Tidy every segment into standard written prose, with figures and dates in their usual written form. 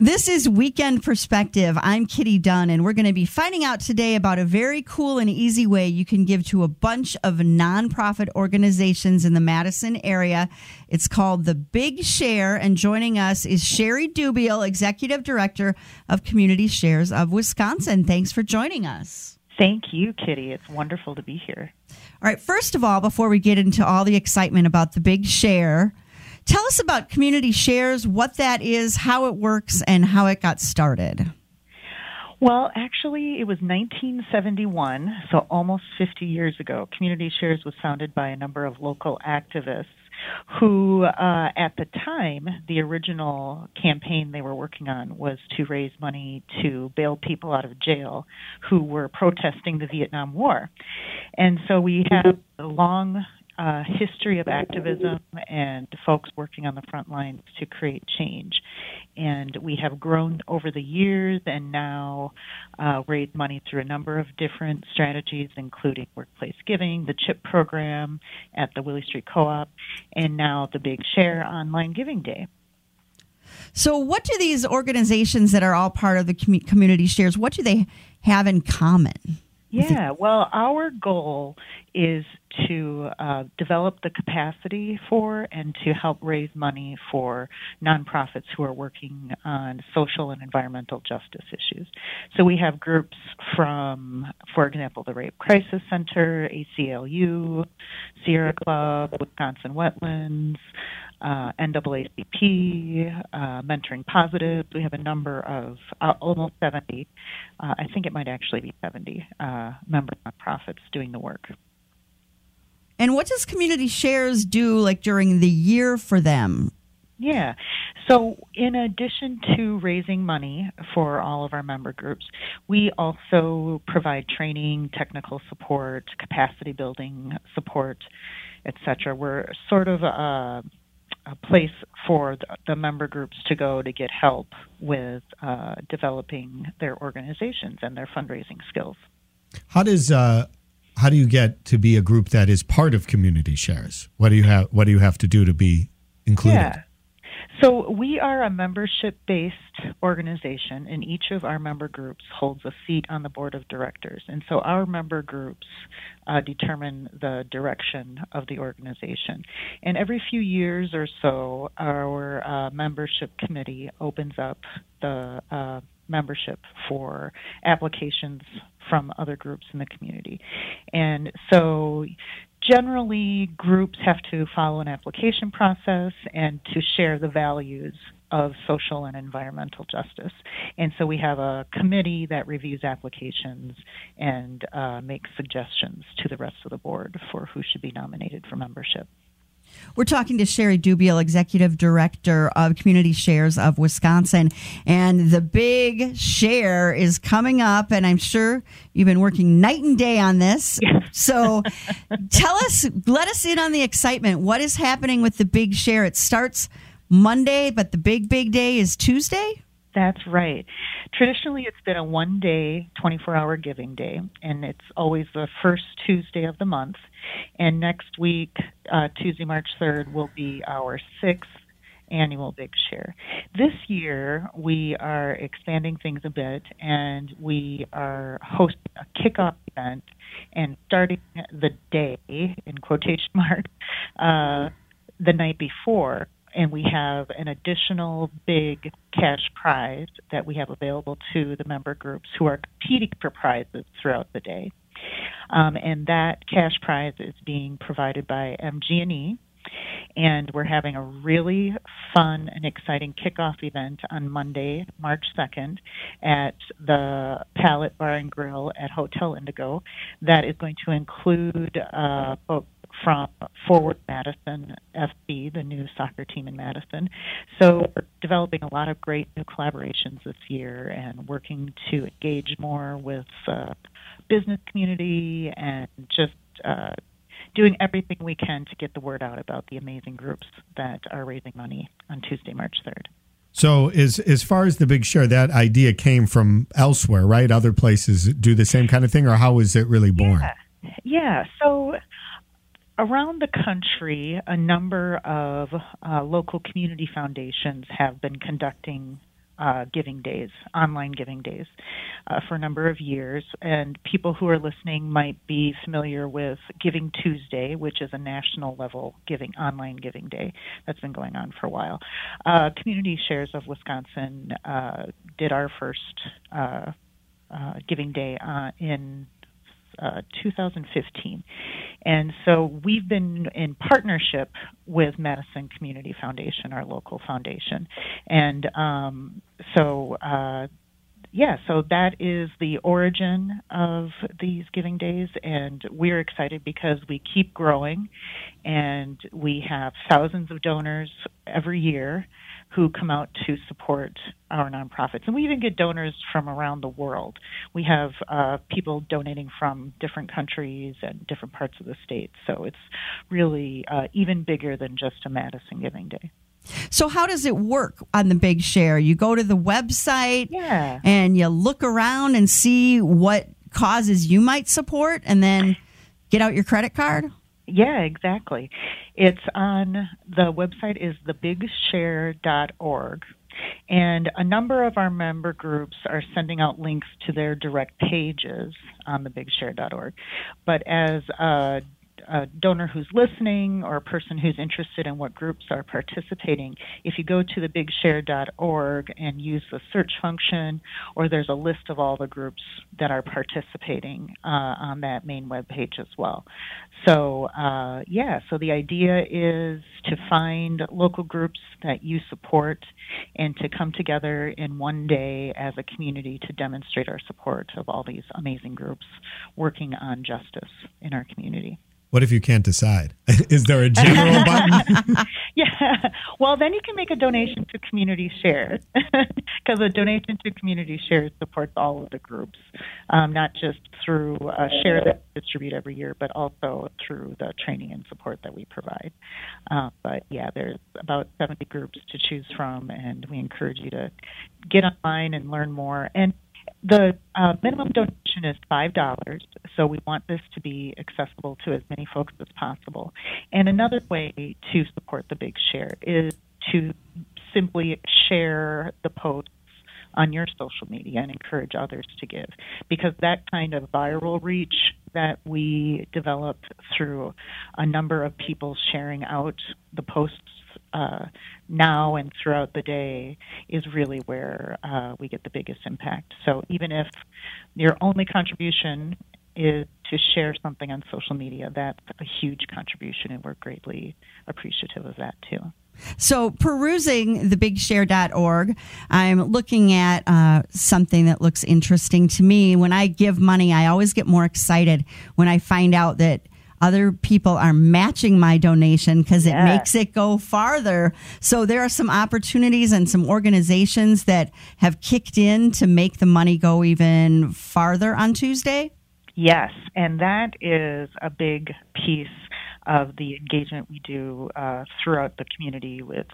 This is Weekend Perspective. I'm Kitty Dunn, and we're going to be finding out today about a very cool and easy way you can give to a bunch of nonprofit organizations in the Madison area. It's called The Big Share, and joining us is Sherry Dubiel, Executive Director of Community Shares of Wisconsin. Thanks for joining us. Thank you, Kitty. It's wonderful to be here. All right. First of all, before we get into all the excitement about The Big Share, tell us about Community Shares, what that is, how it works, and how it got started. Well, actually, it was 1971, so almost 50 years ago. Community Shares was founded by a number of local activists who, at the time, the original campaign they were working on was to raise money to bail people out of jail who were protesting the Vietnam War. And so we have a long history of activism and folks working on the front lines to create change. And we have grown over the years and now raise money through a number of different strategies, including workplace giving, the CHIP program at the Willie Street Co-op, and now the Big Share Online Giving Day. So what do these organizations that are all part of the Community Shares, what do they have in common? Yeah, well, our goal is to develop the capacity for and to help raise money for nonprofits who are working on social and environmental justice issues. So we have groups from, for example, the Rape Crisis Center, ACLU, Sierra Club, Wisconsin Wetlands, NAACP, Mentoring Positive. We have a number of, almost 70, I think it might actually be 70, member nonprofits doing the work. And what does Community Shares do, like, during the year for them? Yeah. So in addition to raising money for all of our member groups, we also provide training, technical support, capacity building support, et cetera. We're sort of a place for the member groups to go to get help with developing their organizations and their fundraising skills. How do you get to be a group that is part of Community Shares? What do you have to do to be included? Yeah. So we are a membership-based organization, and each of our member groups holds a seat on the board of directors. And so our member groups determine the direction of the organization. And every few years or so, our membership committee opens up the membership for applications from other groups in the community. And so generally, groups have to follow an application process and to share the values of social and environmental justice. And so we have a committee that reviews applications and makes suggestions to the rest of the board for who should be nominated for membership. We're talking to Sherry Dubiel, Executive Director of Community Shares of Wisconsin. And the Big Share is coming up, and I'm sure you've been working night and day on this. Yes. So let us in on the excitement. What is happening with the Big Share? It starts Monday, but the big day is Tuesday? That's right. Traditionally, it's been a one-day, 24-hour giving day, and it's always the first Tuesday of the month. And next week, Tuesday, March 3rd, will be our sixth annual Big Share. This year, we are expanding things a bit, and we are hosting a kickoff event and starting the day, in quotation marks, the night before. And we have an additional big cash prize that we have available to the member groups who are competing for prizes throughout the day. And that cash prize is being provided by MG&E. And we're having a really fun and exciting kickoff event on Monday, March 2nd, at the Palette Bar and Grill at Hotel Indigo. That is going to include folks from Forward Madison FB, the new soccer team in Madison. So we're developing a lot of great new collaborations this year and working to engage more with business community and just doing everything we can to get the word out about the amazing groups that are raising money on Tuesday, March 3rd. So as far as the Big Share, that idea came from elsewhere, right? Other places do the same kind of thing, or how is it really born? Yeah. So around the country, a number of local community foundations have been conducting giving days, online giving days, for a number of years. And people who are listening might be familiar with Giving Tuesday, which is a national level giving, online giving day that's been going on for a while. Community Shares of Wisconsin did our first giving day in 2015. And so we've been in partnership with Madison Community Foundation, our local foundation. And so that is the origin of these giving days. And we're excited because we keep growing and we have thousands of donors every year who come out to support our nonprofits. And we even get donors from around the world. We have people donating from different countries and different parts of the state. So it's really even bigger than just a Madison Giving Day. So how does it work on the Big Share? You go to the website and you look around and see what causes you might support and then get out your credit card? Yeah, exactly. It's on the website is thebigshare.org. And a number of our member groups are sending out links to their direct pages on thebigshare.org. But as a donor who's listening or a person who's interested in what groups are participating, if you go to thebigshare.org and use the search function, or there's a list of all the groups that are participating on that main webpage as well. So, so the idea is to find local groups that you support and to come together in one day as a community to demonstrate our support of all these amazing groups working on justice in our community. What if you can't decide? Is there a general button? Yeah. Well, then you can make a donation to Community Shares because a donation to Community Shares supports all of the groups, not just through a share that we distribute every year, but also through the training and support that we provide. But there's about 70 groups to choose from, and we encourage you to get online and learn more. And the minimum donation is $5, so we want this to be accessible to as many folks as possible. And another way to support the Big Share is to simply share the posts on your social media and encourage others to give, because that kind of viral reach that we develop through a number of people sharing out the posts now and throughout the day is really where we get the biggest impact. So even if your only contribution is to share something on social media, that's a huge contribution, and we're greatly appreciative of that too. So perusing thebigshare.org, I'm looking at something that looks interesting to me. When I give money, I always get more excited when I find out that other people are matching my donation because it makes it go farther. So there are some opportunities and some organizations that have kicked in to make the money go even farther on Tuesday. Yes, and that is a big piece of the engagement we do throughout the community with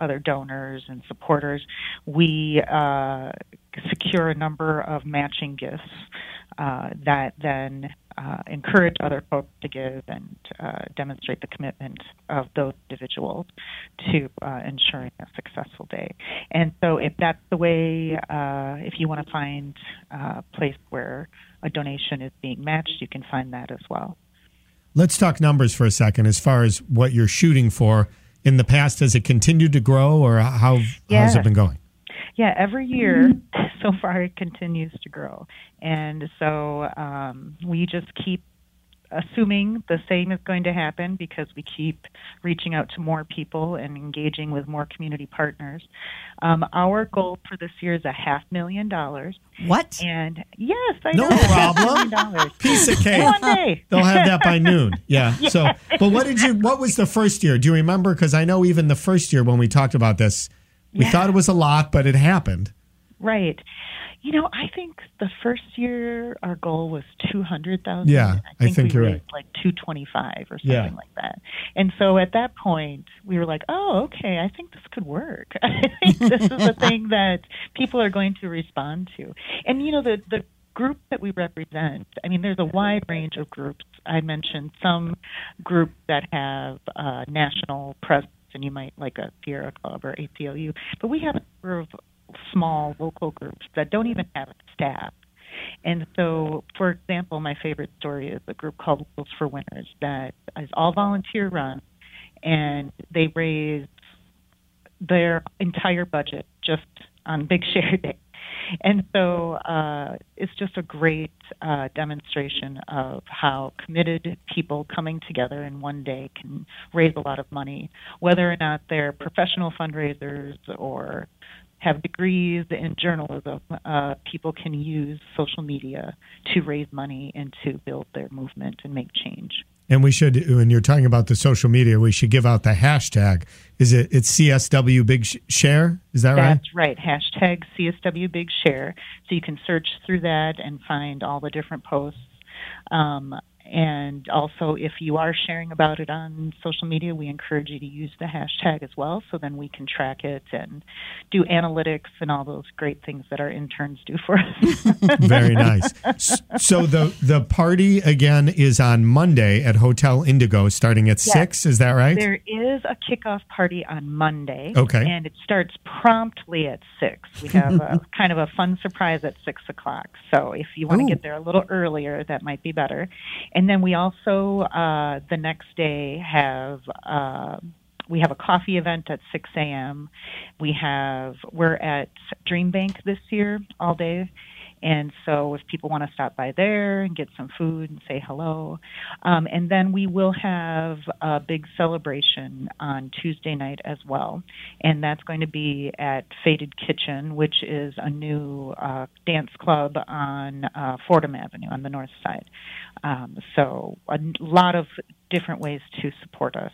other donors and supporters. We secure a number of matching gifts that then encourage other folks to give and demonstrate the commitment of those individuals to ensuring a successful day. And so if that's the way, if you want to find a place where a donation is being matched, you can find that as well. Let's talk numbers for a second as far as what you're shooting for. In the past, has it continued to grow, or how's it been going? Yeah, every year so far it continues to grow. And so we just keep assuming the same is going to happen because we keep reaching out to more people and engaging with more community partners. Our goal for this year is $500,000. What? And yes, I know. No problem. Piece of cake. One day. They'll have that by noon. Yeah. Yeah. So, but what was the first year? Do you remember? Because I know even the first year when we talked about this, we thought it was a lot, but it happened. Right. You know, I think the first year our goal was $200,000. Yeah, I think you're right. Like $225,000 or something like that. And so at that point, we were like, "Oh, okay, I think this could work. I think this is a thing that people are going to respond to." And you know, the group that we represent, I mean, there's a wide range of groups. I mentioned some groups that have national presence, and you might like a Sierra Club or ACLU, but we have a number of small local groups that don't even have a staff. And so, for example, my favorite story is a group called Wheels for Winners that is all volunteer run, and they raise their entire budget just on Big Share Day. And so it's just a great demonstration of how committed people coming together in one day can raise a lot of money, whether or not they're professional fundraisers or have degrees in journalism. People can use social media to raise money and to build their movement and make change. And we should, when you're talking about the social media, we should give out the hashtag. It's CSW Big Share? Is that right? That's right. Hashtag CSW Big Share. So you can search through that and find all the different posts. And also, if you are sharing about it on social media, we encourage you to use the hashtag as well, so then we can track it and do analytics and all those great things that our interns do for us. Very nice. So the party, again, is on Monday at Hotel Indigo, starting at 6, is that right? There is a kickoff party on Monday, and it starts promptly at 6. We have a kind of a fun surprise at 6 o'clock, so if you want to get there a little earlier, that might be better. And then we also, the next day, we have a coffee event at 6 a.m. We're at Dream Bank this year all day. And so if people want to stop by there and get some food and say hello. And then we will have a big celebration on Tuesday night as well. And that's going to be at Faded Kitchen, which is a new dance club on Fordham Avenue on the north side. So a lot of different ways to support us.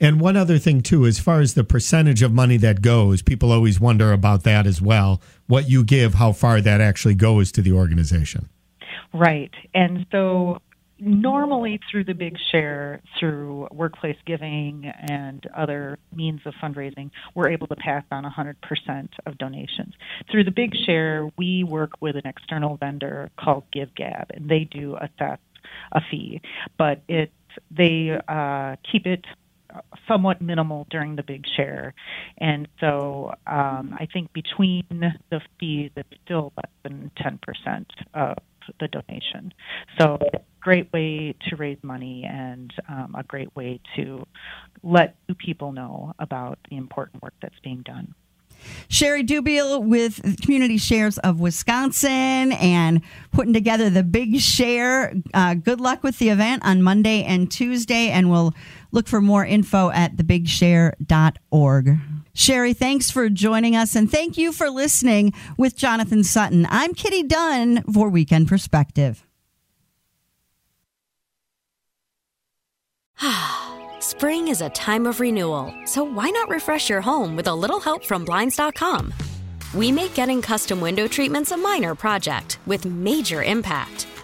And one other thing, too, as far as the percentage of money that goes, people always wonder about that as well. What you give, how far that actually goes to the organization. Right. And so normally through the Big Share, through workplace giving and other means of fundraising, we're able to pass on 100% of donations. Through the Big Share, we work with an external vendor called GiveGab, and they do assess a fee. But they keep it somewhat minimal during the Big Share. And so I think between the fees, it's still less than 10% of the donation. So great way to raise money and a great way to let people know about the important work that's being done. Sherry Dubiel with Community Shares of Wisconsin and putting together the Big Share. Good luck with the event on Monday and Tuesday, and we'll look for more info at thebigshare.org. Sherry, thanks for joining us, and thank you for listening with Jonathan Sutton. I'm Kitty Dunn for Weekend Perspective. Spring is a time of renewal, so why not refresh your home with a little help from Blinds.com? We make getting custom window treatments a minor project with major impact.